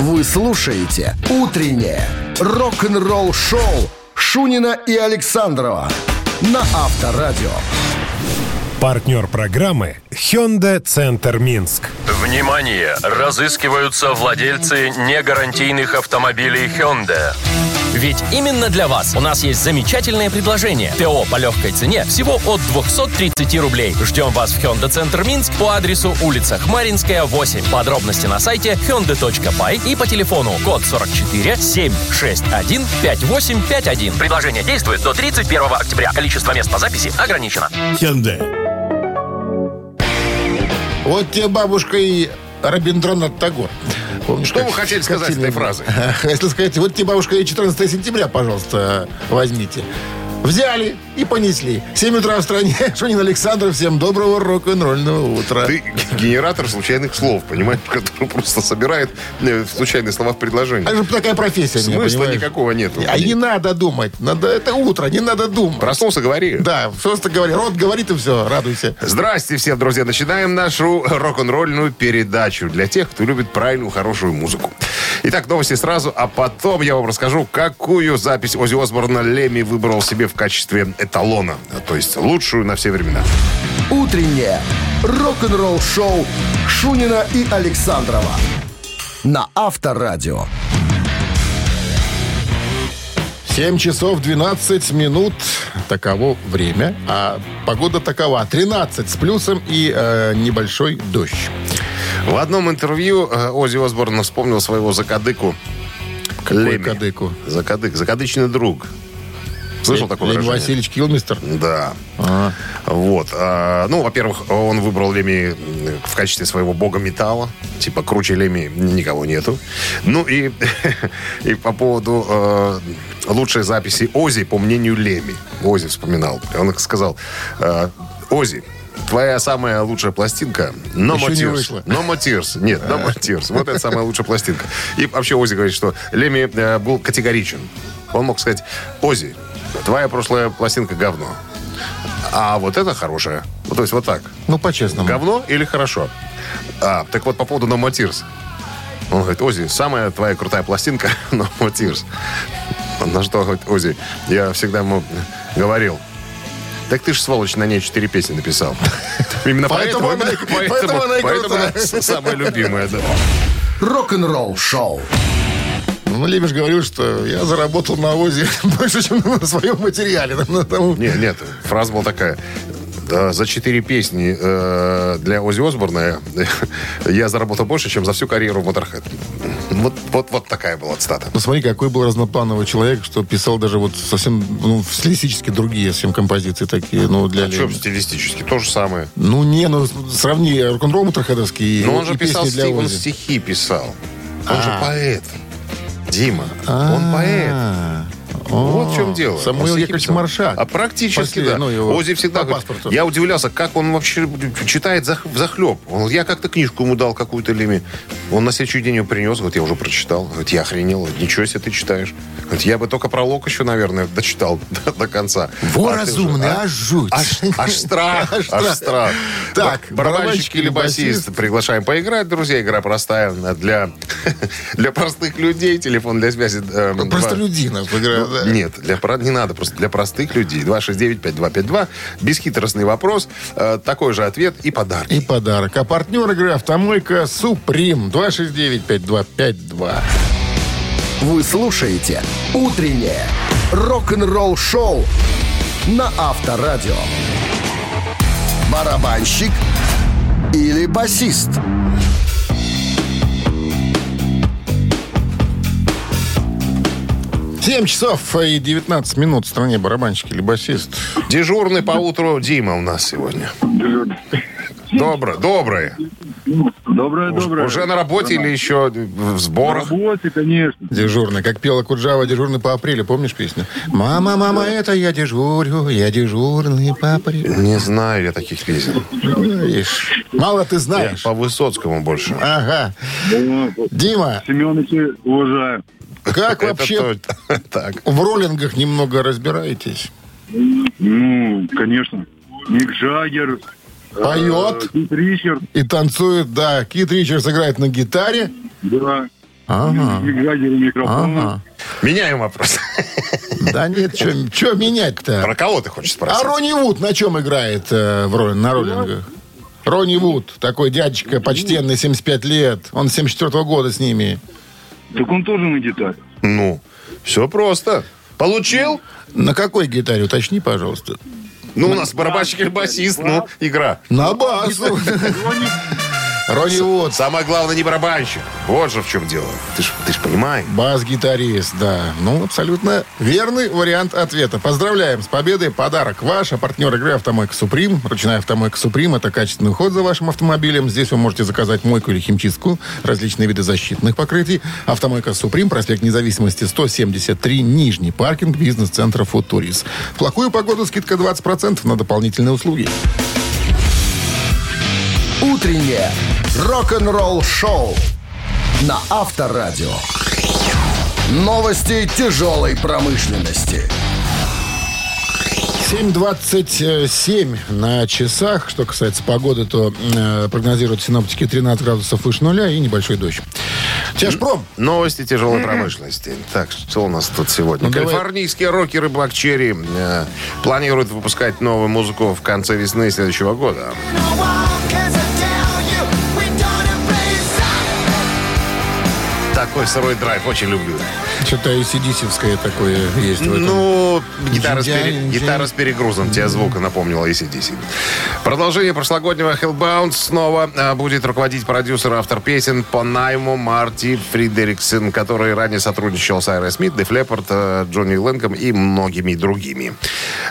Вы слушаете «Утреннее рок-н-ролл-шоу» Шунина и Александрова на Авторадио. Партнер программы Hyundai Центр Минск. Внимание! Разыскиваются владельцы негарантийных автомобилей Hyundai. Ведь именно для вас у нас есть замечательное предложение. ТО по легкой цене всего от 230 рублей. Ждем вас в Hyundai Центр Минск по адресу улица Хмаринская, 8. Подробности на сайте hyundai.by и по телефону код 44 761 5851. Предложение действует до 31 октября. Количество мест по записи ограничено. Hyundai. Вот тебе бабушка и Рабиндранат Тагор. Помнишь, что вы хотели сказать этой фразой? Если сказать, вот тебе бабушка и 14 сентября, пожалуйста, возьмите. Взяли и понесли. 7 утра в стране. Шунин, Александров. Всем доброго рок-н-ролльного утра. Ты генератор случайных слов, понимаешь? Который просто собирает случайные слова в предложении. Это же такая профессия. Смысла никакого нет. А не надо думать. Надо, это утро, не надо думать. Проснулся, говори. Да, просто говори. Рот говорит и все, радуйся. Здрасте всем, друзья. Начинаем нашу рок-н-ролльную передачу для тех, кто любит правильную, хорошую музыку. Итак, новости сразу, а потом я вам расскажу, какую запись Оззи Осборна Лемми выбрал себе в качестве эталона, то есть лучшую на все времена. Утреннее рок-н-ролл-шоу Шунина и Александрова на Авторадио. 7 часов 12 минут, таково время, а погода такова, 13 с плюсом и небольшой дождь. В одном интервью Оззи Осборн вспомнил своего закадыку. Какой Лемми? Кадыку? Закадык, закадычный друг. Слышал такое выражение? Лемми Васильевич Килмистер? Да. А-а-а. Вот. Ну, во-первых, он выбрал Лемми в качестве своего бога металла. Типа, круче Лемми никого нету. Ну, и по поводу лучшей записи Оззи, по мнению Лемми. Оззи вспоминал. Он сказал, Оззи, твоя самая лучшая пластинка No More Tears. No More Tears. Нет, No More Tears. Вот это самая лучшая пластинка. И вообще Оззи говорит, что Лемми был категоричен. Он мог сказать, Оззи, твоя прошлая пластинка говно. А вот это хорошая. Ну, то есть вот так. Ну, по-честному. Говно или хорошо? А, так вот, по поводу No More Tears. Он говорит, Оззи, самая твоя крутая пластинка No More Tears. На что говорит Оззи, я всегда ему говорил, так ты ж, сволочь, на ней 4 песни написал. Именно поэтому она самая любимая. Рок-н-ролл шоу. Ну, Лемиш говорил, что я заработал на Оззи больше, чем на своем материале. Нет, фраза была такая. За 4 песни для Оззи Осборна я заработал больше, чем за всю карьеру в Моторхед. Вот такая была цитата. Ну, смотри, какой был разноплановый человек, что писал даже вот совсем, ну, стилистически другие совсем композиции такие. Ну, для Лемми. Чем стилистически? То же самое. Ну, не, ну, сравни рок-н-ролл моторхедовский и песни для Оззи. Но он же писал стихи, он стихи писал. Он же поэт. Дима, он поэт. Вот в чем дело. Самуил Яковлевич Маршак. А практически, да. Оззи всегда... Я удивлялся, как он вообще читает взахлеб. Я как-то книжку ему дал какую-то Лемми. Он на следующий день ее принес. Говорит, я уже прочитал. Говорит, я охренел. Ничего себе ты читаешь. Говорит, я бы только пролог еще, наверное, дочитал до конца. Во разумный, аж жуть. Аж страх. Аж страх. Так, барабанщик или басист. Приглашаем поиграть, друзья. Игра простая для простых людей. Телефон для связи. Простолюдинов играют. Нет, не надо, просто для простых людей. 269-5252. Бесхитростный вопрос. Такой же ответ и подарок. И подарок. А партнер игры «Автомойка Суприм». 269-5252. Вы слушаете «Утреннее рок-н-ролл-шоу» на Авторадио. Барабанщик или басист? Семь часов и 19 минут в стране барабанщик или басист. Дежурный по утру Дима у нас сегодня. Доброе. Доброе. Уже на работе или еще в сборах? На работе, конечно. Дежурный. Как пела Куджава, дежурный по апрелю. Помнишь песню? Мама, мама, это я дежурю, я дежурный по апрелю. Не знаю я таких песен. Мало ты знаешь. Я по Высоцкому больше. Ага. Дима. Семёныча уважаю. Как вообще в роллингах немного разбираетесь? Ну, конечно. Мик Джаггер поет. Кит Ричардс. И танцует, да. Кит Ричардс играет на гитаре. Да. Ага. Ага. Меняем вопрос. Да нет, что менять-то? Про кого ты хочешь спросить? А Ронни Вуд на чем играет на роллингах? Ронни Вуд, такой дядечка почтенный, 75 лет. Он с 74-го года с ними. Так он тоже на гитаре. Ну, все просто. Получил? На какой гитаре? Уточни, пожалуйста. Ну, у нас барабанщик и басист, ну, игра. На басу. Ронни Вуд. Самое главное, не барабанщик. Вот же в чем дело. Ты ж понимаешь. Бас-гитарист, да. Ну, абсолютно верный вариант ответа. Поздравляем с победой. Подарок ваш. А партнер игры «Автомойка Суприм». Ручная «Автомойка Суприм» — это качественный уход за вашим автомобилем. Здесь вы можете заказать мойку или химчистку, различные виды защитных покрытий. «Автомойка Суприм», проспект Независимости, 173, Нижний паркинг, бизнес-центр «Футурис». В плохую погоду скидка 20% на дополнительные услуги. Утреннее рок-н-ролл-шоу на Авторадио. Новости тяжелой промышленности. 7:27 на часах. Что касается погоды, то прогнозируют синоптики 13 градусов выше нуля и небольшой дождь. Тяжпром. Новости тяжелой промышленности. Так, что у нас тут сегодня? Ну, калифорнийские рокеры Black Cherry планируют выпускать новую музыку в конце весны следующего года. Такой сырой драйв, очень люблю. Что-то AC/DC-вское такое есть в этом. Ну, гитара с перегрузом. Тебя звука напомнила AC/DC. Продолжение прошлогоднего Hellbound снова будет руководить продюсер, автор песен по найму Марти Фридриксен, который ранее сотрудничал с Айра Смит, Деф Леппард, Джонни Лэнгом и многими другими.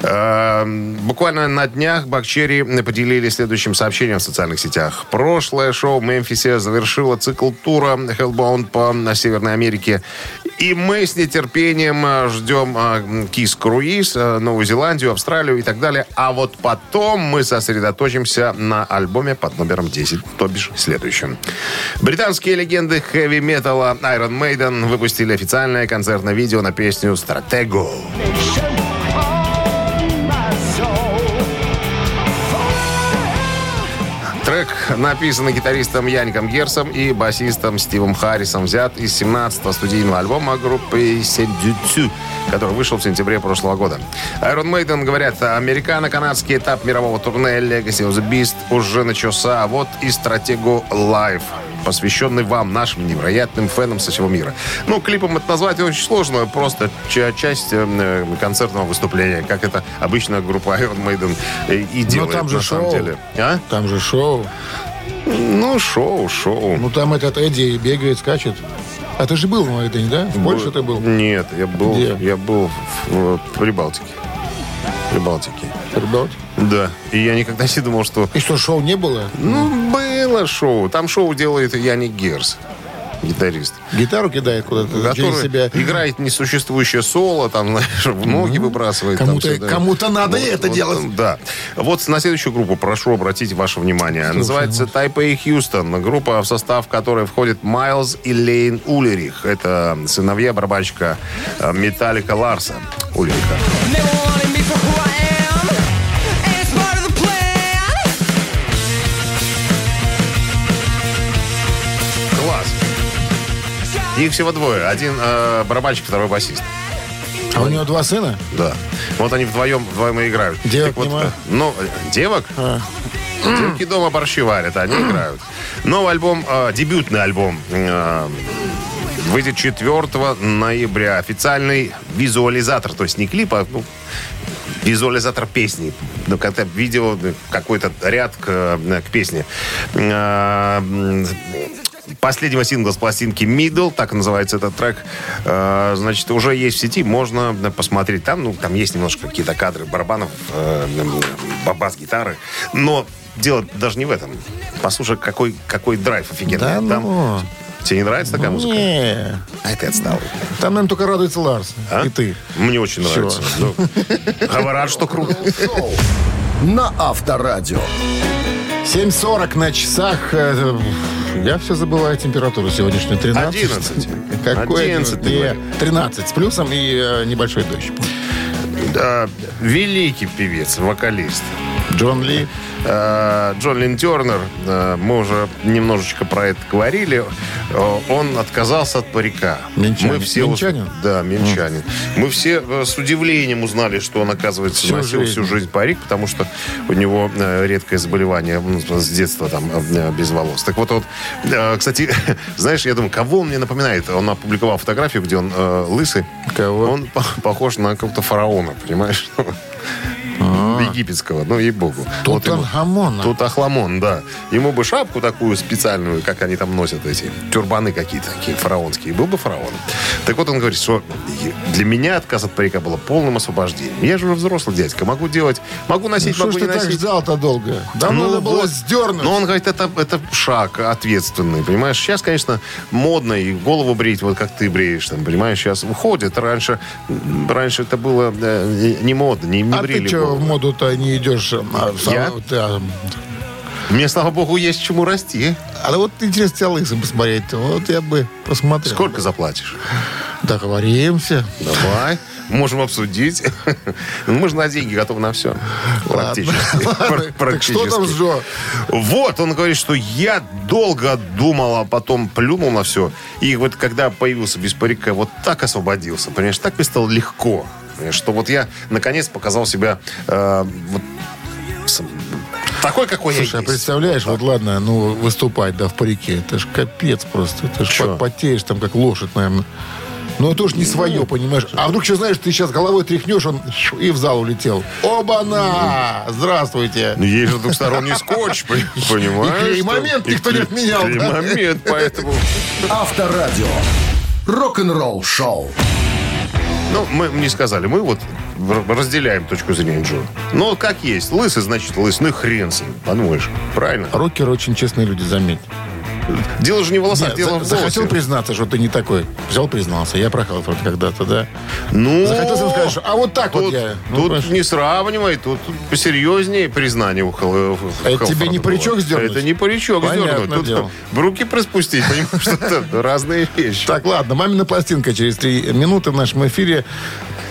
Буквально на днях Black Cherry поделились следующим сообщением в социальных сетях. Прошлое шоу в Мемфисе завершило цикл тура Hellbound по Северной Америке. И мы с нетерпением ждем Кис-круиз, Новую Зеландию, Австралию и так далее. А вот потом мы сосредоточимся на альбоме под номером 10, то бишь следующем. Британские легенды хэви-металла Iron Maiden выпустили официальное концертное видео на песню «Стратего». Трек написан гитаристом Яником Герсом и басистом Стивом Харрисом, взят из 17-го студийного альбома группы «Сен-Дю-Цю», который вышел в сентябре прошлого года. Iron Maiden, говорят, американо-канадский этап мирового турне Legacy of the Beast уже начался, а вот и «Стратего Live», посвященный вам, нашим невероятным фенам со всего мира. Ну, клипом это назвать очень сложно, просто часть концертного выступления, как это обычно группа Iron Maiden и делает. Но там же на шоу. Самом деле. А? Там же шоу. Ну, шоу. Ну, там этот Эдди бегает, скачет. А ты же был в Майдане, да? В Польше ты был? Нет, я был в Прибалтике. Да. И я никогда не думал, что... И что, шоу не было? Ну, было шоу. Там шоу делает Яник Герс, гитарист. Гитару кидает куда-то через себя. Играет несуществующее соло, там, знаешь, в ноги выбрасывает. Кому-то надо вот, это вот, делать. Да. Вот на следующую группу прошу обратить ваше внимание. Слушай, называется Taipei Houston. Группа, в состав которой входит Майлз и Лейн Ульрих. Это сыновья барабанщика Металлика Ларса Ульриха. Их всего двое. Один барабанщик, второй басист. А у него два сына? Да. Вот они вдвоем и играют. Девок вот, нема? Ну, девок? А. Девки дома борщи варят, они играют. Новый альбом, дебютный альбом, выйдет 4 ноября. Официальный визуализатор, то есть не клип, а... Ну, визуализатор песни. Ну, как-то видео, какой-то ряд к песне. Последнего сингла с пластинки «Middle», так называется этот трек, значит, уже есть в сети, можно посмотреть. Там есть немножко какие-то кадры барабанов, бас-гитары, но дело даже не в этом. Послушай, какой драйв офигенный. Да, там... ну... Тебе не нравится такая музыка? Нет. А ты отстал. Там, наверное, только радуется Ларс. А? И ты. Мне очень нравится. Говорят, что круто. На Авторадио. 7:40 на часах. Я все забываю температуру сегодняшнюю. 13. 11. Какой 11? 13 с плюсом и небольшой дождь. Да, великий певец, вокалист. Джон Ли. Джон Лин Тернер, мы уже немножечко про это говорили, он отказался от парика. Минчанин. Мы все минчанин. Мы все с удивлением узнали, что он, оказывается, носил всю жизнь парик, потому что у него редкое заболевание с детства, там, без волос. Так вот, кстати, знаешь, я думаю, кого он мне напоминает? Он опубликовал фотографию, где он лысый. Кого? Он похож на какого-то фараона, понимаешь? Египетского, ну, ей-богу. Тутанхамон. Тутанхамон, да. Ему бы шапку такую специальную, как они там носят эти тюрбаны какие-то такие фараонские. Был бы фараон. Так вот он говорит, что для меня отказ от парика было полным освобождением. Я же уже взрослый дядька, могу делать, могу носить, ну, могу не носить. Что ж ты так ждал-то долго? Давно надо было сдернуть. Но он говорит, это шаг ответственный, понимаешь? Сейчас, конечно, модно и голову брить, вот как ты бреешь, там, понимаешь? Сейчас уходит. Раньше это было не модно, не брили. А ты что в моду ты не идешь. Мне, слава богу, есть чему расти. А вот интересно тебя лысым посмотреть. Вот я бы посмотрел. Сколько заплатишь? Договоримся. Давай. Можем обсудить. Мы же на деньги готовы на все. Практически. Что там же? Вот, он говорит, что я долго думал, а потом плюнул на все. И вот когда появился без парика, вот так освободился. Понимаешь, так мне стало легко. Что вот я, наконец, показал себя такой, какой я есть. Слушай, а представляешь, вот ладно, ну, выступать, да, в парике, это ж капец просто. Это ж потеешь там, как лошадь, наверное. Но это уж не свое, понимаешь. А вдруг еще, знаешь, ты сейчас головой тряхнешь, он и в зал улетел. Оба-на! Здравствуйте! Есть же двухсторонний скотч, понимаешь? И момент никто не отменял. И момент, поэтому... Авторадио. Рок-н-ролл шоу. Ну, мы не сказали. Мы вот разделяем точку зрения Джо. Но как есть. Лысый, значит, лысый. Ну, хрен с ним. Подумаешь. Правильно? Рокеры очень честные люди, заметь. Дело же не в волосах, дело в волосе. Захотел признаться, что ты не такой. Взял, признался. Я прохал вот когда-то, да? Ну, захотел сказать, что... А вот так тут, вот я. Ну, тут не сравнивай, тут посерьезнее признание у Халфорда. Это тебе не паричок сдернуть? Это не паричок сдернуть. Тут руки приспустить, понимаешь, что разные вещи. Так, ладно, мамина пластинка через 3 минуты в нашем эфире.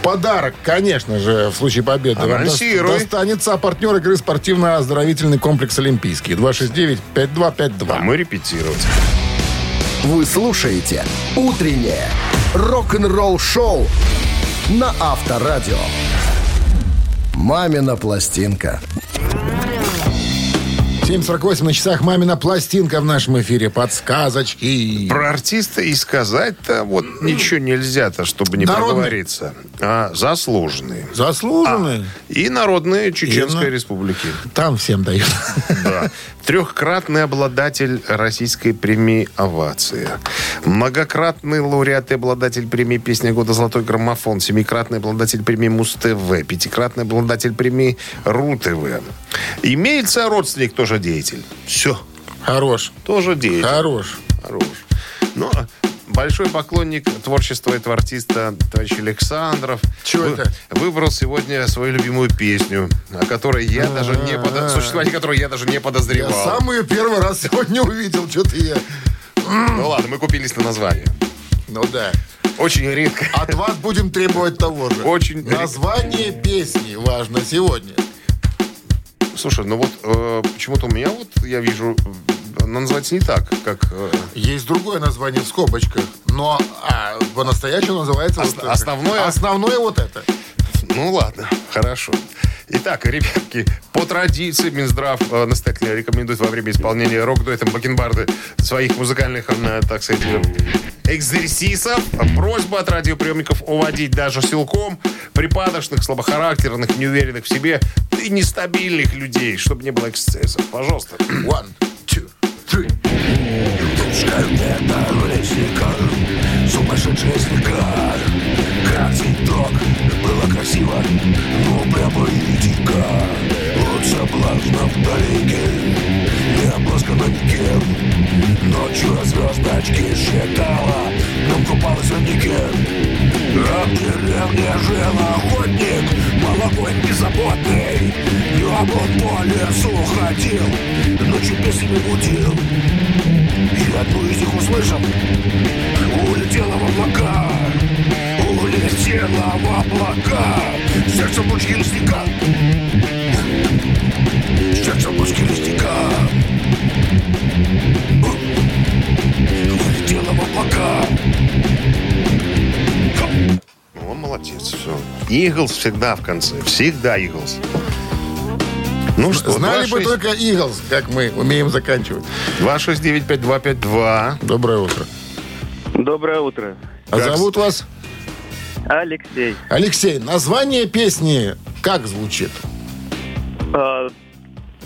Подарок, конечно же, в случае победы достанется партнер игры спортивно-оздоровительный комплекс «Олимпийский». 269-5252. А мы репетировать. Вы слушаете «Утреннее рок-н-ролл-шоу» на Авторадио. «Мамина пластинка». 7:48 на часах. Мамина пластинка в нашем эфире. Подсказочки. Про артиста и сказать-то вот ничего нельзя-то, чтобы не проговориться. А заслуженные. Заслуженные. И народные Чеченской Республики. Там всем дают. Да. Трехкратный обладатель российской премии «Овация». Многократный лауреат и обладатель премии «Песня года» «Золотой граммофон». Семикратный обладатель премии «Муз-ТВ». Пятикратный обладатель премии «Ру-ТВ». Имеется родственник тоже деятель. Все. Хорош. Тоже деятель. Хорош. Но большой поклонник творчества этого артиста, товарищ Александров. Чего это? Выбрал сегодня свою любимую песню, о которой я даже не подозревал. Существование которой я даже не подозревал. Я сам ее первый раз сегодня увидел. Что-то я... Ну ладно, мы купились на название. Ну да. Очень редко. От вас будем требовать того же. Очень редко. Название песни важно сегодня. Слушай, ну вот почему-то у меня вот, я вижу, оно называется не так, как... Есть другое название в скобочках, но по-настоящему называется... Основное вот это. Ну ладно, хорошо. Итак, ребятки, по традиции Минздрав настоятельно рекомендует во время исполнения рок-дуэтом Бакенбарды своих музыкальных, так сказать, экзерсисов. Просьба от радиоприемников уводить даже силком припадочных, слабохарактерных, неуверенных в себе и нестабильных людей, чтобы не было эксцессов. Пожалуйста. 1, 2, 3. Сумасшедшая слегка. Красить дрог было красиво, но прямо и дико. От соблазна вдалеке, не обласкана никем. Ночью звездочки считала, но купалась в нике. А в деревне жил охотник, молодой беззаботный. Я был по лесу ходил, ночью песни будил. Я одну из них услышал, улетела в облака. Улетела в облака, сердце мужчин снега. Eagles всегда в конце. Всегда Eagles. Ну что, знали 26... бы только Eagles, как мы умеем заканчивать. 269-5252. Доброе утро. Доброе утро. А зовут вас? Алексей. Алексей, название песни как звучит?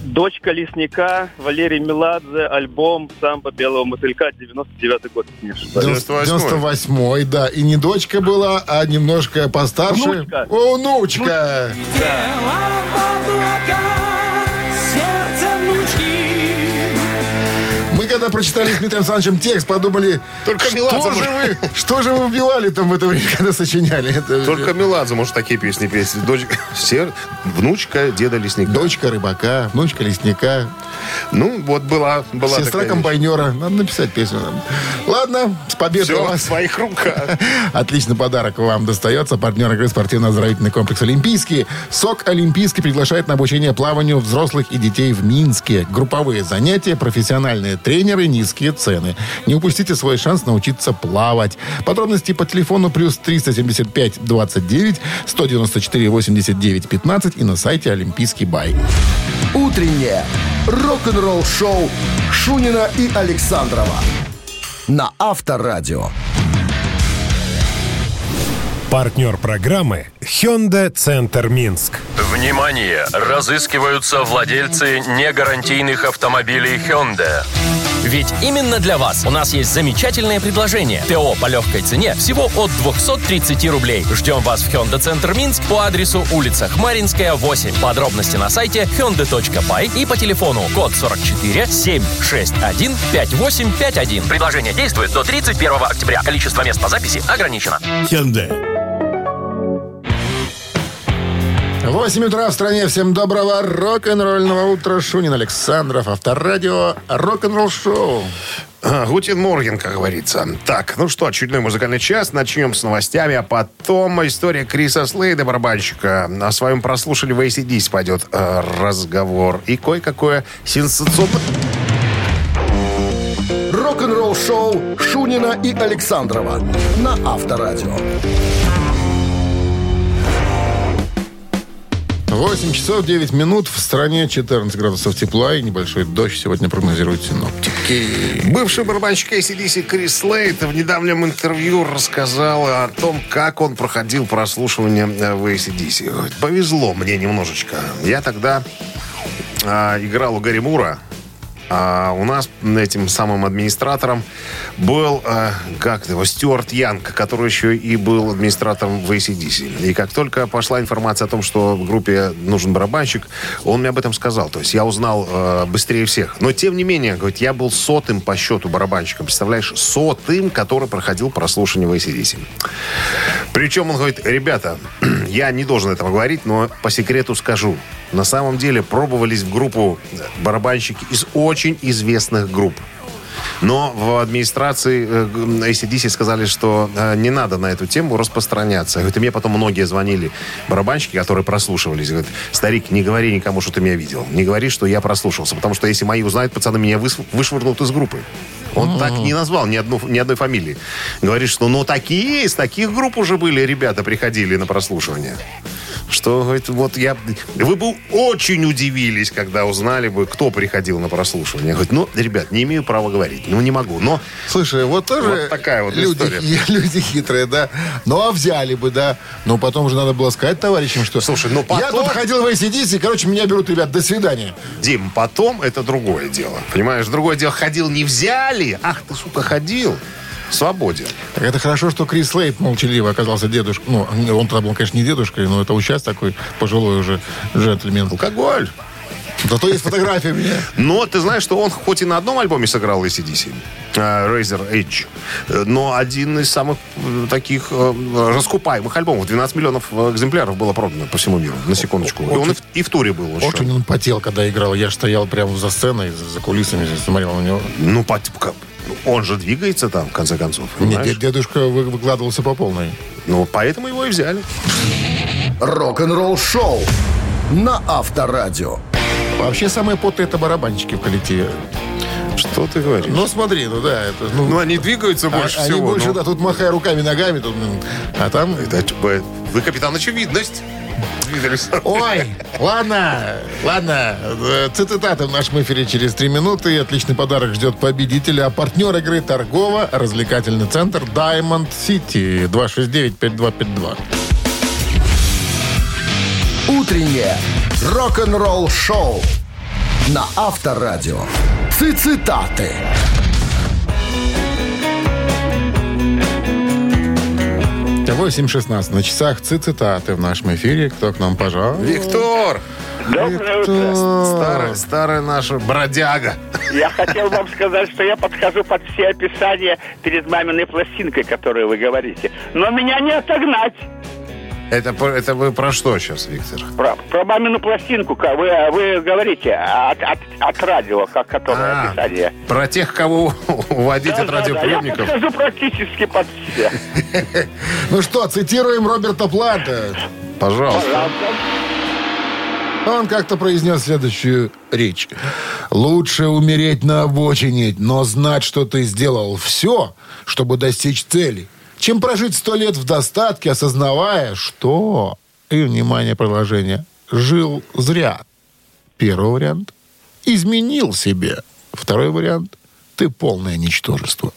«Дочка лесника», Валерий Меладзе, альбом «Самба белого мотылька», 99-й год, конечно. 98-й, да. И не дочка была, а немножко постарше. Внучка. О, внучка! Мы когда прочитали с Дмитрием Александровичем текст, подумали, что же вы убивали там в это время, когда сочиняли это. Только Меладзе может такие песни петь. Внучка деда лесника. Дочка рыбака, внучка лесника. Ну, вот была сестра комбайнера. Надо написать песню нам. Ладно, с победой вас. Все в своих руках. Отличный подарок вам достается. Партнер игры спортивно-оздоровительный комплекс «Олимпийский». СОК «Олимпийский» приглашает на обучение плаванию взрослых и детей в Минске. Групповые занятия, профессиональные тренеры, низкие цены. Не упустите свой шанс научиться плавать. Подробности по телефону +375 29 194 89 15 и на сайте Олимпийский бай. Утреннее рок-н-ролл-шоу Шунина и Александрова на Авторадио. Партнер программы Hyundai Центр Минск. Внимание! Разыскиваются владельцы негарантийных автомобилей Hyundai. Ведь именно для вас у нас есть замечательное предложение. ТО по легкой цене всего от 230 рублей. Ждем вас в Hyundai Центр Минск по адресу улица Хмаринская, 8. Подробности на сайте hyundai.by и по телефону код 44 761 5851. Предложение действует до 31 октября. Количество мест по записи ограничено. Hyundai. 8 утра в стране. Всем доброго рок-н-ролльного утра. Шунин, Александров, Авторадио, рок-н-ролл шоу. Гутен Морген, как говорится. Так, ну что, очередной музыкальный час. Начнем с новостями, а потом история Криса Слейда, барабанщика. О своем прослушали в AC/DC пойдет разговор. И кое-какое сенсационное... Рок-н-ролл шоу Шунина и Александрова на Авторадио. 8 часов 9 минут. В стране 14 градусов тепла и небольшой дождь сегодня прогнозируют синоптики. Бывший барабанщик AC/DC Крис Слейд в недавнем интервью рассказал о том, как он проходил прослушивание в AC/DC. Повезло мне немножечко. Я тогда играл у Гарри Мура. А у нас этим самым администратором был, Стюарт Янг, который еще и был администратором в AC/DC. И как только пошла информация о том, что в группе нужен барабанщик, он мне об этом сказал. То есть я узнал быстрее всех. Но тем не менее, говорит, я был 100-м по счету барабанщиком. Представляешь, 100-м, который проходил прослушивание в AC/DC. Причем он говорит, ребята, я не должен этого говорить, но по секрету скажу. На самом деле пробовались в группу барабанщики из очень известных групп. Но в администрации AC/DC сказали, что не надо на эту тему распространяться. Говорит, и мне потом многие звонили барабанщики, которые прослушивались. Говорят, старик, не говори никому, что ты меня видел. Не говори, что я прослушался. Потому что если мои узнают, пацаны меня вышвырнут из группы. Он так не назвал ни одной фамилии. Говорит, что такие из таких групп уже были ребята, приходили на прослушивание. Что, говорит, вы бы очень удивились, когда узнали бы, кто приходил на прослушивание. Говорит, ребят, не имею права говорить, не могу. Но, слушай, вот тоже вот такая вот история. Люди хитрые, да. А взяли бы, да. Но потом же надо было сказать товарищам, что... Слушай, потом... Я тут ходил в AC/DC, меня берут, ребят, до свидания. Дим, потом это другое дело. Понимаешь, другое дело, ходил, не взяли. Ах, ты, сука, ходил. Свободен. Так это хорошо, что Крис Слейд молчаливо оказался дедушкой. Он тогда был, конечно, не дедушкой, но это сейчас такой пожилой уже джентльмен. Алкоголь. Зато есть фотография меня. Но ты знаешь, что он хоть и на одном альбоме сыграл AC/DC, Razor Edge, но один из самых таких раскупаемых альбомов. 12 миллионов экземпляров было продано по всему миру, на секундочку. Очень, и он и в туре был еще. Очень он потел, когда играл. Я же стоял прямо за сценой, за кулисами, смотрел на него. Он же двигается там, в конце концов. Понимаешь? Нет, дедушка выкладывался по полной. Поэтому его и взяли. Рок-н-ролл шоу на Авторадио. Вообще, самые поты — это барабанщики в коллективе. Что ты говоришь? Ну, смотри, ну да. Это, ну, они двигаются больше всего. Они больше, да, тут махая руками, ногами. Тут, а там... Вы, капитан, очевидность. Ой, ладно. Цитаты в нашем эфире через 3 минуты. Отличный подарок ждет победителя. А партнер игры — торгово-развлекательный центр Diamond City. 269-5252. Утреннее рок-н-ролл шоу на Авторадио. Цитаты. Того 7:16 на часах. Цитаты в нашем эфире. Кто к нам пожал? Виктор! Доброе утро. Старая наша бродяга. Я хотел вам сказать, что я подхожу под все описания перед маминой пластинкой, которую вы говорите. Но меня не отогнать. Это вы про что сейчас, Виктор? Про мамину пластинку. Вы говорите от радио, которое описание. Про тех, кого уводить от радиоприемников. Я подхожу практически под все. Ну что, цитируем Роберта Планта. Пожалуйста. Он как-то произнес следующую речь. «Лучше умереть на обочине, но знать, что ты сделал все, чтобы достичь цели, чем прожить 100 лет в достатке, осознавая, что...» И, внимание, продолжение. «Жил зря». Первый вариант. «Изменил себе». Второй вариант. «Ты полное ничтожество».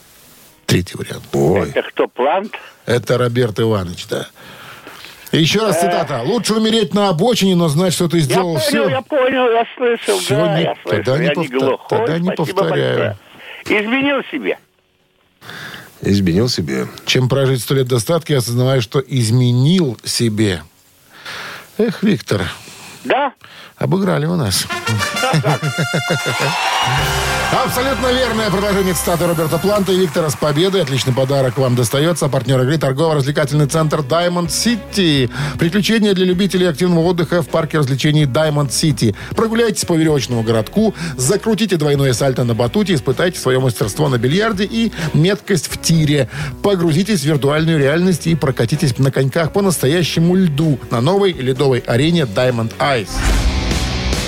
Третий вариант. Ой. Это кто, Плант? Это Роберт Иванович, да. Еще раз цитата. «Лучше умереть на обочине, но знать, что ты сделал все». Я понял, я слышал. Все, да, я слышал. Тогда не повторяю. Большое. «Изменил себе». Изменил себе. Чем прожить 100 лет достатки, я осознаваю, что изменил себе. Эх, Виктор. Да? Обыграли у нас. Абсолютно верное продолжение цитаты Роберта Планта и Виктора. С победой! Отличный подарок вам достается. Партнер игры — торгово-развлекательный центр Diamond City. Приключения для любителей активного отдыха в парке развлечений Diamond City. Прогуляйтесь по веревочному городку, закрутите двойное сальто на батуте, испытайте свое мастерство на бильярде и меткость в тире. Погрузитесь в виртуальную реальность и прокатитесь на коньках по настоящему льду на новой ледовой арене Diamond Ice.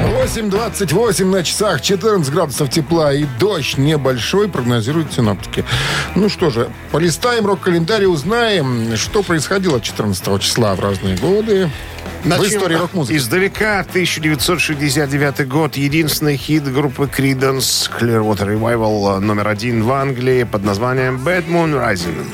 8:28 на часах, 14 градусов тепла и дождь небольшой, прогнозируют синоптики. Ну что же, полистаем рок-календарь и узнаем, что происходило 14 числа в разные годы. В истории рок-музыки. Издалека. 1969 год. Единственный хит группы Creedence Clearwater Revival номер 1 в Англии под названием Bad Moon Rising.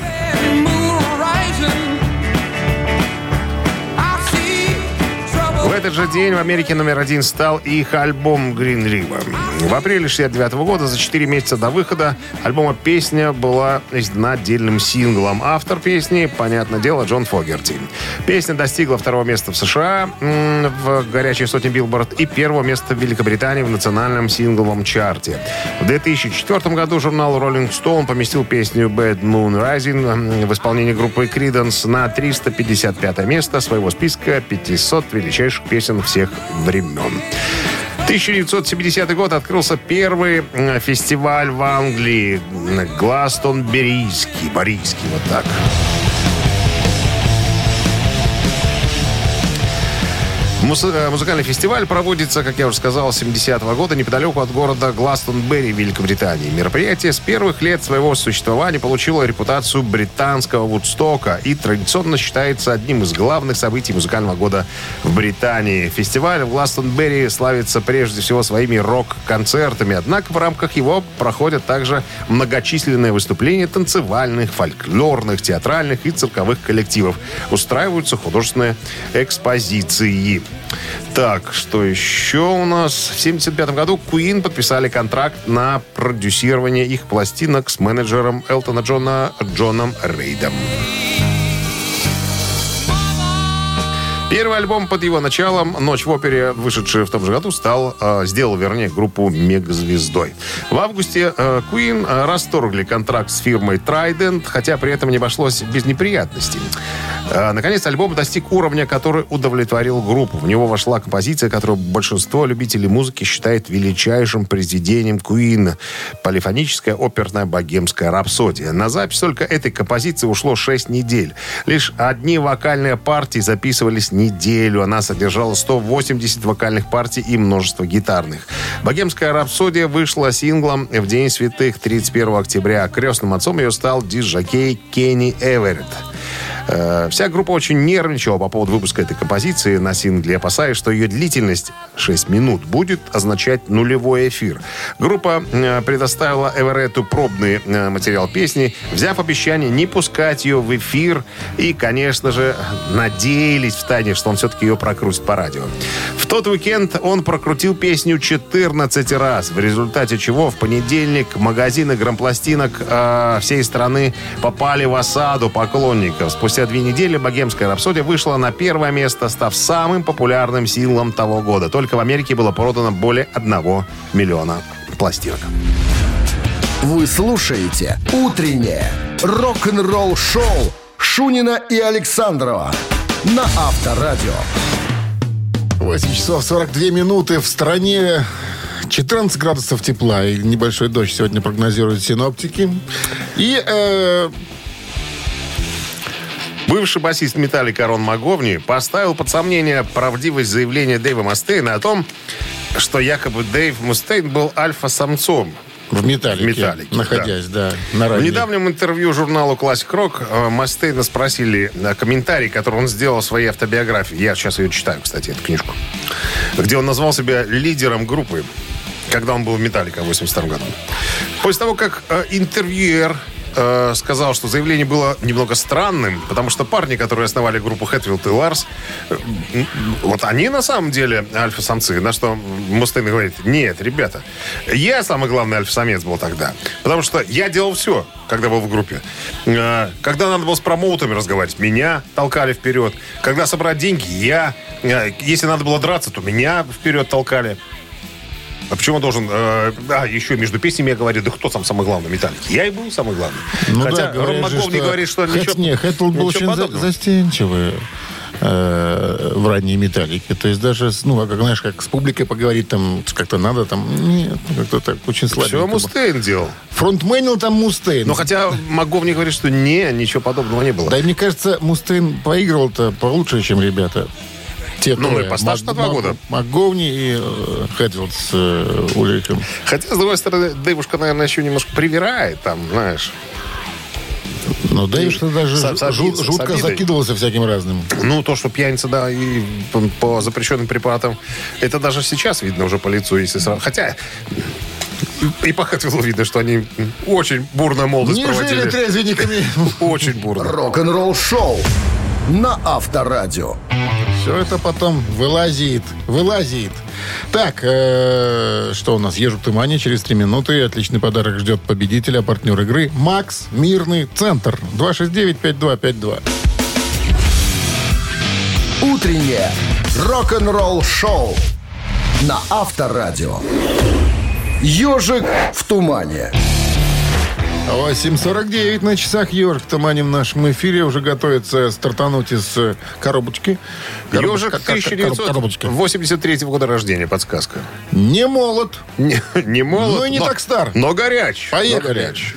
В этот же день в Америке номер 1 стал их альбом Green River. В апреле 1969 года, за 4 месяца до выхода альбома, песня была издана отдельным синглом. Автор песни, понятное дело, Джон Фогерти. Песня достигла 2-го места в США в горячей сотне Billboard и 1-го места в Великобритании в национальном сингловом чарте. В 2004 году журнал Rolling Stone поместил песню Bad Moon Rising в исполнении группы Creedence на 355 место своего списка 500 величайших песен всех времен. 1970 год. Открылся первый фестиваль в Англии. Гластонберийский. Борийский, вот так. Музыкальный фестиваль проводится, как я уже сказал, с 1970 года неподалеку от города Гластонберри в Великобритании. Мероприятие с первых лет своего существования получило репутацию британского Вудстока и традиционно считается одним из главных событий музыкального года в Британии. Фестиваль в Гластонберри славится прежде всего своими рок-концертами, однако в рамках его проходят также многочисленные выступления танцевальных, фольклорных, театральных и цирковых коллективов. Устраиваются художественные экспозиции. Так, что еще у нас? В 1975 году Queen подписали контракт на продюсирование их пластинок с менеджером Элтона Джона Джоном Рейдом. Первый альбом под его началом, «Ночь в опере», вышедший в том же году, сделал группу мегазвездой. В августе Queen расторгли контракт с фирмой Trident, хотя при этом не обошлось без неприятностей. Наконец, альбом достиг уровня, который удовлетворил группу. В него вошла композиция, которую большинство любителей музыки считает величайшим произведением Queen. Полифоническая оперная богемская рапсодия. На запись только этой композиции ушло 6 недель. Лишь одни вокальные партии записывались неделю. Она содержала 180 вокальных партий и множество гитарных. «Богемская рапсодия» вышла синглом в День святых 31 октября. Крестным отцом ее стал диск-жокей Кенни Эверетт. Вся группа очень нервничала по поводу выпуска этой композиции на сингле, опасаясь, что ее длительность 6 минут будет означать нулевой эфир. Группа предоставила Эверетту пробный материал песни, взяв обещание не пускать ее в эфир и, конечно же, надеялись втайне, что он все-таки ее прокрутит по радио. В тот уикенд он прокрутил песню 14 раз, в результате чего в понедельник магазины грампластинок всей страны попали в осаду поклонников. Спустя 2 недели «Богемская рапсодия» вышла на первое место, став самым популярным синглом того года. Только в Америке было продано более 1 миллиона пластинок. Вы слушаете «Утреннее рок-н-ролл-шоу» Шунина и Александрова на Авторадио. 8 часов 42 минуты. В стране 14 градусов тепла и небольшой дождь сегодня прогнозируют синоптики. И... Бывший басист «Металлика» Рон Маговни поставил под сомнение правдивость заявления Дэйва Мустейна о том, что якобы Дэйв Мустейн был альфа-самцом. В «Металлике», находясь, на радио. В недавнем интервью журналу «Classic Rock» Мастейна спросили комментарий, который он сделал в своей автобиографии. Я сейчас ее читаю, кстати, эту книжку. Где он назвал себя лидером группы, когда он был в «Металлике» в 1982 году. После того, как интервьюер сказал, что заявление было немного странным, потому что парни, которые основали группу Хэтфилд и Ларс, вот они на самом деле альфа-самцы. На что Мустейн говорит: нет, ребята, я самый главный альфа-самец был тогда, потому что я делал все, когда был в группе. Когда надо было с промоутерами разговаривать, меня толкали вперед. Когда собрать деньги, я. Если надо было драться, то меня вперед толкали. А почему должен... еще между песнями я говорю, да кто там самый главный «Металлики»? Я и был самый главный. Ну хотя да, Рон Маговни говорит, что ничего подобного. Нет, Хэтл был очень застенчивый в ранней «Металлике». То есть даже, как с публикой поговорить, там как-то надо, нет, как-то так очень слабенько. Все Мустейн делал. Фронтменил там Мустейн. Но хотя Маговни говорит, что ничего подобного не было. Да и мне кажется, Мустейн поигрывал-то получше, чем ребята. И постарше на 2 года. Маговни и Хэтфилд с Ульрихом. Хотя, с другой стороны, Дэйвушка, наверное, еще немножко привирает там, знаешь. Но Дэйвушка даже жутко закидывался всяким разным. То, что пьяница, и по запрещенным препаратам, это даже сейчас видно уже по лицу. Хотя... И по Хэтфилду видно, что они очень бурно молодость проводили. Не жили трезвенниками. Очень бурно. Рок-н-ролл шоу на Авторадио. Все это потом вылазит. Так, что у нас? «Ежик в тумане» через 3 минуты. Отличный подарок ждет победителя, партнер игры «Макс Мирный Центр». 269-5252. Утреннее рок-н-ролл-шоу на Авторадио. «Ежик в тумане». 8:49 на часах. «Ежик в тумане» в нашем эфире. Уже готовится стартануть из коробочки. «Ежик» 1983 года рождения, подсказка. Не молод. Не молод. Ну и не так стар. Но горяч. Поехали. Но горяч.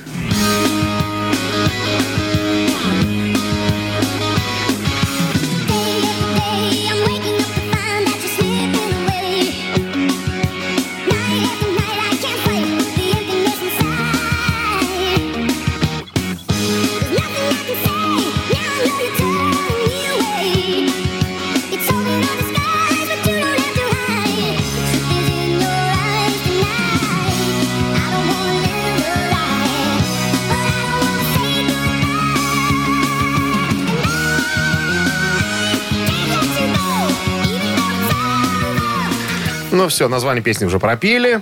Ну все, название песни уже пропели.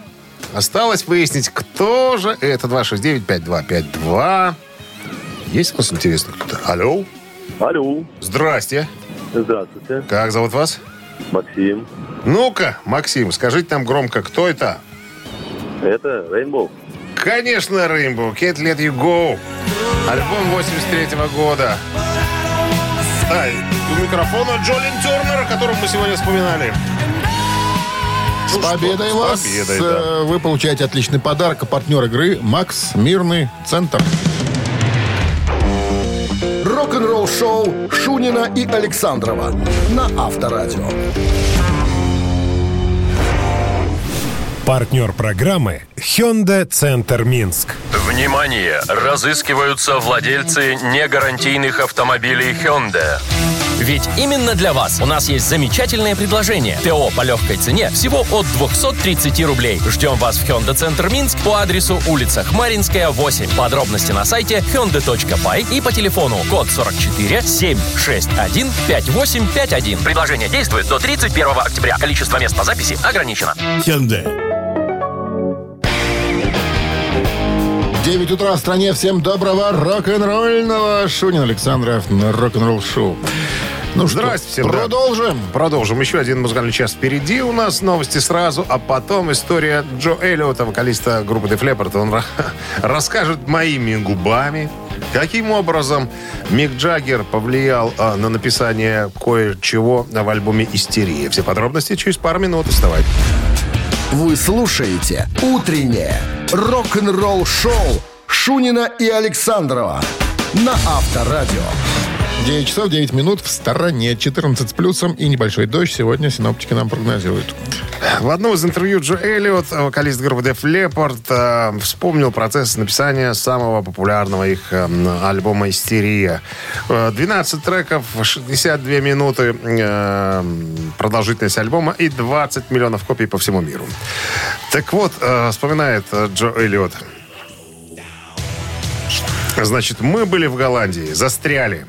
Осталось выяснить, кто же это. 269-5252. Есть у нас интересный кто-то? Алло. Здрасте. Здравствуйте. Как зовут вас? Максим. Ну-ка, Максим, скажите нам громко, кто это? Это Rainbow. Конечно, Rainbow. Can't Let You Go. Альбом 83-го года. Да, у микрофона Джолин Тернер, о котором мы сегодня вспоминали. С победой вас! С победой, да. Вы получаете отличный подарок. А партнер игры «Макс Мирный Центр». Рок-н-ролл-шоу Шунина и Александрова на Авторадио. Партнер программы «Hyundai Центр Минск». Внимание! Разыскиваются владельцы негарантийных автомобилей Hyundai. Ведь именно для вас у нас есть замечательное предложение. ТО по легкой цене всего от 230 рублей. Ждем вас в Hyundai Центр Минск по адресу улица Хмаринская, 8. Подробности на сайте hyundai.by и по телефону код 44 761 5851. Предложение действует до 31 октября. Количество мест по записи ограничено. Hyundai. 9 утра в стране. Всем доброго рок-н-ролльного. Шунин, Александров на рок-н-ролл шоу. Ну что, продолжим? Да. Продолжим. Еще один музыкальный час впереди у нас. Новости сразу, а потом история Джо Эллиота, вокалиста группы Def Leppard. Он расскажет моими губами, каким образом Мик Джаггер повлиял на написание кое-чего в альбоме «Истерия». Все подробности через пару минут. Вставай. Вы слушаете «Утреннее рок-н-ролл-шоу» Шунина и Александрова на Авторадио. 9 часов 9 минут в стороне. 14 с плюсом и небольшой дождь. Сегодня синоптики нам прогнозируют. В одном из интервью Джо Эллиот, вокалист группы Def Leppard, вспомнил процесс написания самого популярного их альбома «Истерия». 12 треков, 62 минуты продолжительность альбома и 20 миллионов копий по всему миру. Так вот, вспоминает Джо Эллиот. Значит, мы были в Голландии, застряли.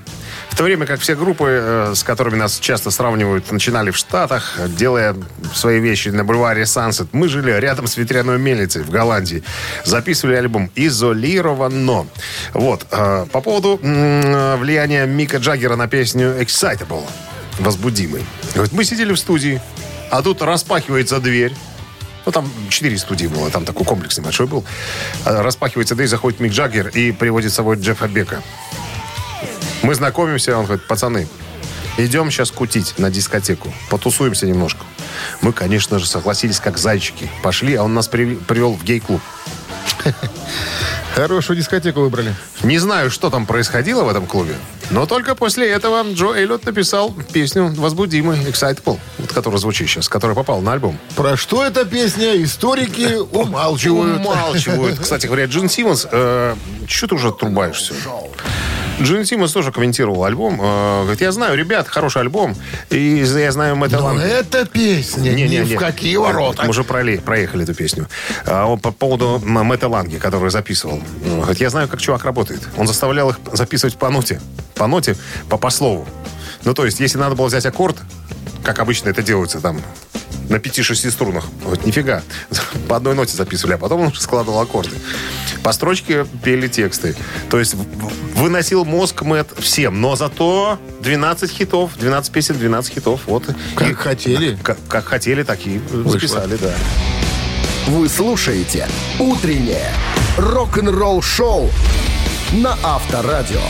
В то время как все группы, с которыми нас часто сравнивают, начинали в Штатах, делая свои вещи на бульваре Сансет. Мы жили рядом с ветряной мельницей в Голландии. Записывали альбом изолированно. Вот. По поводу влияния Мика Джаггера на песню «Excitable», «Возбудимый». Говорит, мы сидели в студии, а тут распахивается дверь. Ну, там 4 студии было, там такой комплекс небольшой был. Распахивается дверь, заходит Мик Джаггер и приводит с собой Джеффа Бека. Мы знакомимся, он говорит, пацаны, идем сейчас кутить на дискотеку, потусуемся немножко. Мы, конечно же, согласились, как зайчики. Пошли, а он нас привел в гей-клуб. Хорошую дискотеку выбрали. Не знаю, что там происходило в этом клубе, но только после этого Джо Эллиот написал песню «Возбудимый», «Excitable», вот которая звучит сейчас, которая попала на альбом. Про что эта песня? Историки умалчивают. Умалчивают. Кстати говоря, Джин Симмонс, чего ты уже отрубаешься? Джин Симмонс тоже комментировал альбом. Говорит, я знаю, ребят, хороший альбом. И я знаю Мэтта Ланга. Но эта песня ни в какие ворота. Мы уже проехали эту песню. По поводу Мэтта Ланги, который записывал. Говорит, я знаю, как чувак работает. Он заставлял их записывать по ноте. По ноте, по слову. Ну, то есть, если надо было взять аккорд, как обычно это делается там, на 5-6 струнах. Вот нифига. По одной ноте записывали, а потом он уже складывал аккорды. По строчке пели тексты. То есть выносил мозг Мэтт всем. Но зато 12 хитов, 12 песен, 12 хитов. Вот. Как и хотели. Как хотели, так и записали, да. Вы слушаете «Утреннее рок-н-ролл-шоу» на Авторадио.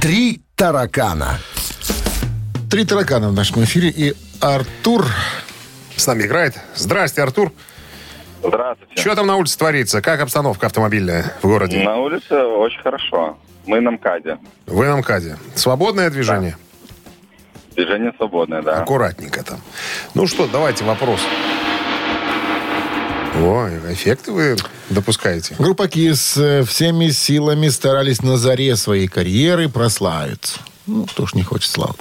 Три таракана. Три таракана в нашем эфире и... Артур с нами играет. Здрасте, Артур. Здравствуйте. Что там на улице творится? Как обстановка автомобильная в городе? На улице очень хорошо. Мы на МКАДе. Вы на МКАДе. Свободное движение? Да. Движение свободное, да. Аккуратненько там. Ну что, давайте вопрос. О, эффекты вы допускаете. Группа KISS всеми силами старались на заре своей карьеры прославиться. Ну, кто ж не хочет славы.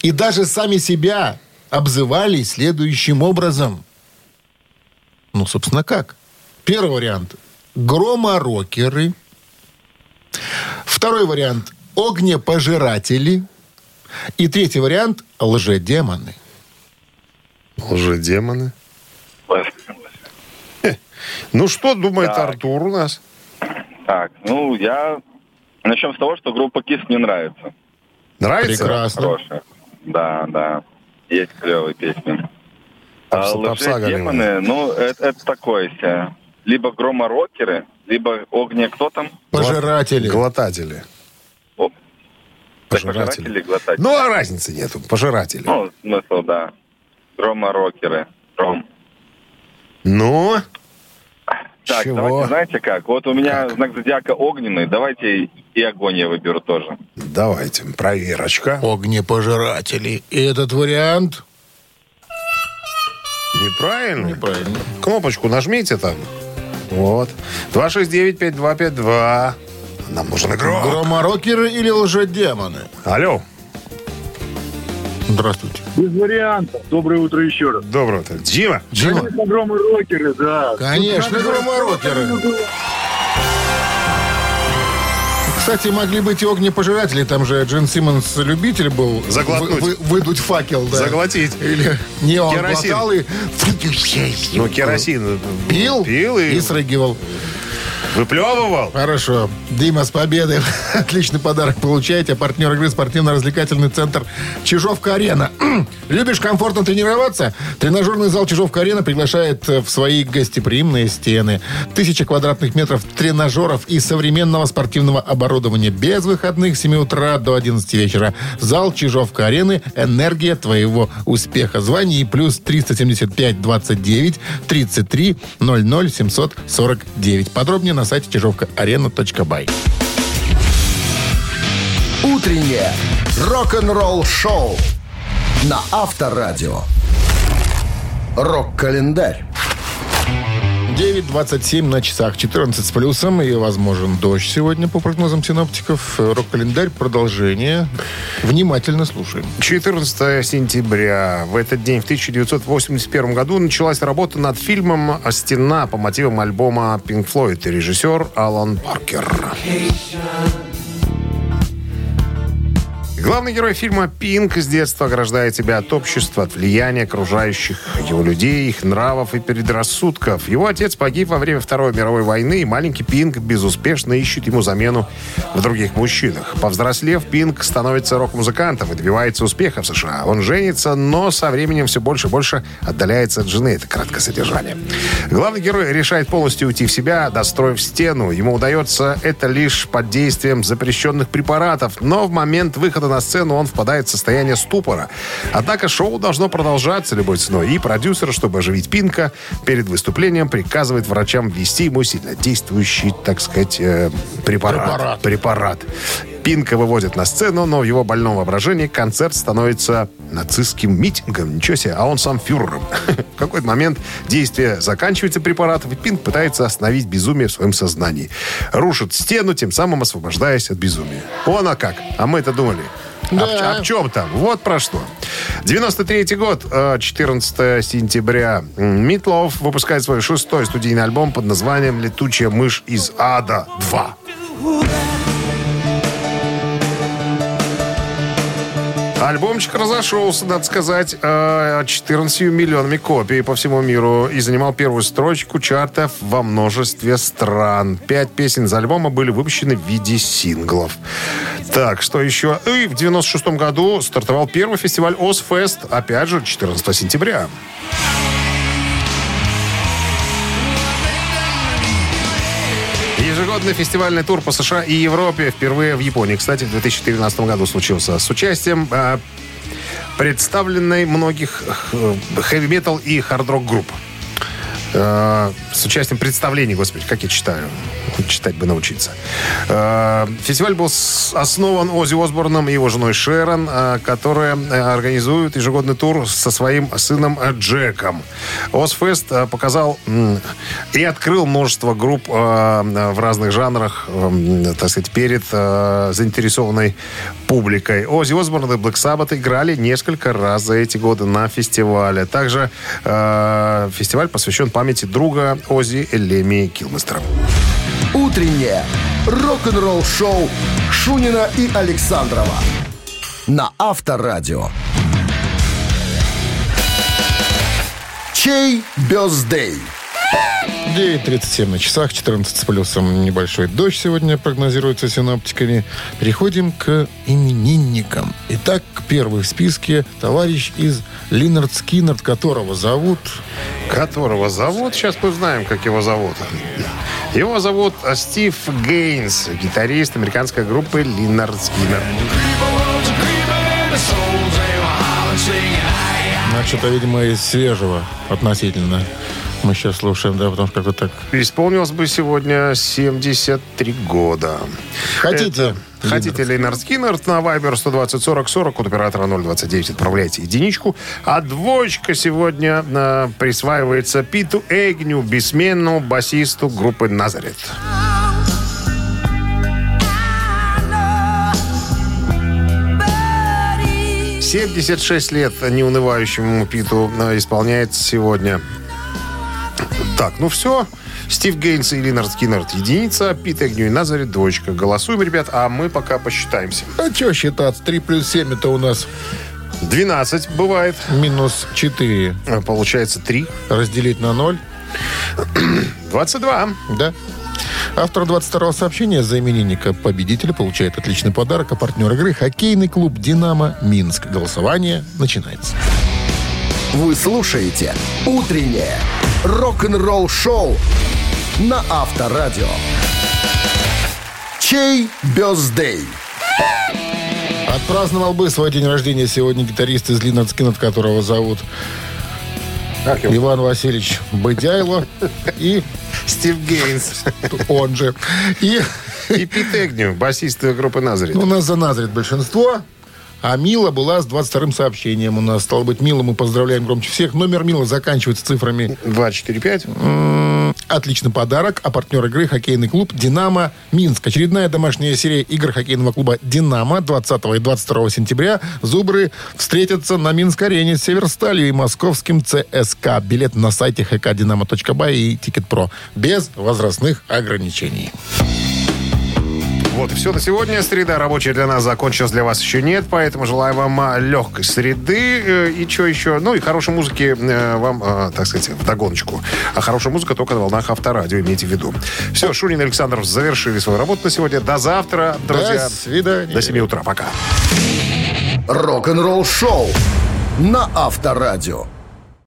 И даже сами себя... обзывали следующим образом. Ну, собственно, как? Первый вариант – громорокеры. Второй вариант – огнепожиратели. И третий вариант – лжедемоны. Лжедемоны? Ну, что думает Артур у нас? Так, ну, я... Начнем с того, что группа KISS мне нравится. Нравится? Прекрасно. Хорошая. Да, да. Есть клевые песни. Лжи демоны, ну, это такое себе. Либо громорокеры, либо огня кто там? Пожиратели. Глотатели. О. Пожиратели, глотатели. Ну, а разницы нету. Пожиратели. Ну, смысл, да. Громорокеры. Гром. Ну? Так, чего? Давайте, знаете как? Вот у меня знак зодиака огненный. Давайте и огонь я выберу тоже. Давайте, проверочка. Огнепожиратели. И этот вариант... Неправильно? Неправильно. Кнопочку нажмите там. Вот. 269-5252. Нам нужен игрок. Громорокеры или лжедемоны? Алло. Здравствуйте. Без вариантов. Доброе утро еще раз. Доброе утро. Дима. Дима. Конечно, громорокеры, да. Конечно, громорокеры. Кстати, могли быть и огнепожиратели. Там же Джин Симмонс любитель был. Заглотнуть. Выдуть факел, да. Заглотить. Или не он глотал и... Ну, керосин. Пил и срыгивал. Выплевывал. Хорошо. Дима, с победой. Отличный подарок получаете. Партнер игры — спортивно-развлекательный центр «Чижовка-арена». Любишь комфортно тренироваться? Тренажерный зал «Чижовка-арена» приглашает в свои гостеприимные стены. 1000 квадратных метров тренажеров и современного спортивного оборудования. Без выходных с 7 утра до 11 вечера. Зал «Чижовка-арены». Энергия твоего успеха. Звони плюс 375-29-33-00-749. Подробнее на сайте чижовка-арена.бай. Утреннее рок-н-ролл-шоу на Авторадио. Рок-календарь. 9:27 на часах, 14 с плюсом, и возможен дождь сегодня, по прогнозам синоптиков. Рок-календарь, продолжение. Внимательно слушаем. 14 сентября. В этот день, в 1981 году, началась работа над фильмом «Стена» по мотивам альбома Pink Floyd. Режиссер Алан Паркер. Главный герой фильма «Пинк» с детства ограждает себя от общества, от влияния окружающих его людей, их нравов и предрассудков. Его отец погиб во время Второй мировой войны, и маленький Пинк безуспешно ищет ему замену в других мужчинах. Повзрослев, Пинк становится рок-музыкантом и добивается успеха в США. Он женится, но со временем все больше и больше отдаляется от жены. Это краткое содержание. Главный герой решает полностью уйти в себя, достроив стену. Ему удается это лишь под действием запрещенных препаратов, но в момент выхода на сцену он впадает в состояние ступора. Однако шоу должно продолжаться любой ценой, и продюсер, чтобы оживить Пинка, перед выступлением приказывает врачам ввести ему сильнодействующий, так сказать, препарат. Пинка выводят на сцену, но в его больном воображении концерт становится нацистским митингом. Ничего себе, а он сам фюрером. В какой-то момент действие заканчивается препаратов, и Пинк пытается остановить безумие в своем сознании. Рушит стену, тем самым освобождаясь от безумия. Вон, а как? А мы-то думали... Да. О чем там? Вот про что. 93-й год, 14 сентября. Meat Loaf выпускает свой 6-й студийный альбом под названием «Летучая мышь из ада 2». Альбомчик разошелся, надо сказать, 14 миллионами копий по всему миру и занимал первую строчку чартов во множестве стран. 5 песен из альбома были выпущены в виде синглов. Так, что еще? И в 96 году стартовал первый фестиваль «Озфест», опять же, 14 сентября. Ежегодный фестивальный тур по США и Европе, впервые в Японии, кстати, в 2013 году случился, с участием представленной многих хэви-метал и хард-рок групп. С участием представлений, господи, как я читаю. Читать бы научиться. Фестиваль был основан Оззи Осборном и его женой Шерон, которые организуют ежегодный тур со своим сыном Джеком. Озфест показал и открыл множество групп в разных жанрах, так сказать, перед заинтересованной публикой. Оззи Осборн и Black Sabbath играли несколько раз за эти годы на фестивале. Также фестиваль посвящен памяти друга Оззи Леми Килмистера. Утреннее рок-н-ролл-шоу Шунина и Александрова на Авторадио. Чей бёздей? 9:37 на часах, 14 с плюсом. Небольшой дождь сегодня прогнозируется синоптиками. Переходим к именинникам. Итак, первый в списке товарищ из Линард-Скиннерд, которого зовут... Сейчас мы узнаем, как его зовут. Его зовут Стив Гейнс, гитарист американской группы Линард-Скиннерд. Что-то, видимо, из свежего относительно. Мы сейчас слушаем, да, потому что как-то так... Исполнилось бы сегодня 73 года. Хотите Линард Скиннерд на Viber 120-40-40 от оператора 029 отправляйте единичку. А двоечка сегодня присваивается Питу Эгню, бессменному басисту группы «Назарет». — 76 лет неунывающему Питу исполняется сегодня. Так, ну все. Стив Гейнс и Линард Скиннерд — единица, Пит Эгню и Назарет — двоечка. Голосуем, ребят, а мы пока посчитаемся. А что считаться? 3 плюс 7 — это у нас... 12 бывает. Минус 4. Получается 3. Разделить на 0. 22. Да. Автор 22-го сообщения за именинника победителя получает отличный подарок, а партнер игры — хоккейный клуб «Динамо» Минск. Голосование начинается. Вы слушаете «Утреннее рок-н-ролл шоу» на Авторадио. Чей бёздей? Отпраздновал бы свой день рождения сегодня гитарист из Линард Скиннерд, которого зовут... Иван Васильевич Бодяйло и Стив Гейнс, он же. И Пит Эгню, басист группы «Назарет». У нас за «Назарет» большинство, а Мила была с 22-м сообщением у нас. Стало быть, Мила мы поздравляем громче всех. Номер Мила заканчивается цифрами 245. Отличный подарок. А партнер игры — хоккейный клуб «Динамо» Минск. Очередная домашняя серия игр хоккейного клуба «Динамо» 20 и 22 сентября. «Зубры» встретятся на Минск-арене с «Северсталью» и московским ЦСКА. Билет на сайте hkdinamo.by и Ticket.pro. Без возрастных ограничений. Вот и все на сегодня. Среда рабочая для нас закончилась, для вас еще нет. Поэтому желаю вам легкой среды. И что еще? Ну и хорошей музыки вам, так сказать, вдогоночку. А хорошая музыка только на волнах Авторадио, имейте в виду. Все, Шунин и Александров завершили свою работу на сегодня. До завтра, друзья. До свидания. До 7 утра. Пока. Рок-н-ролл шоу на Авторадио.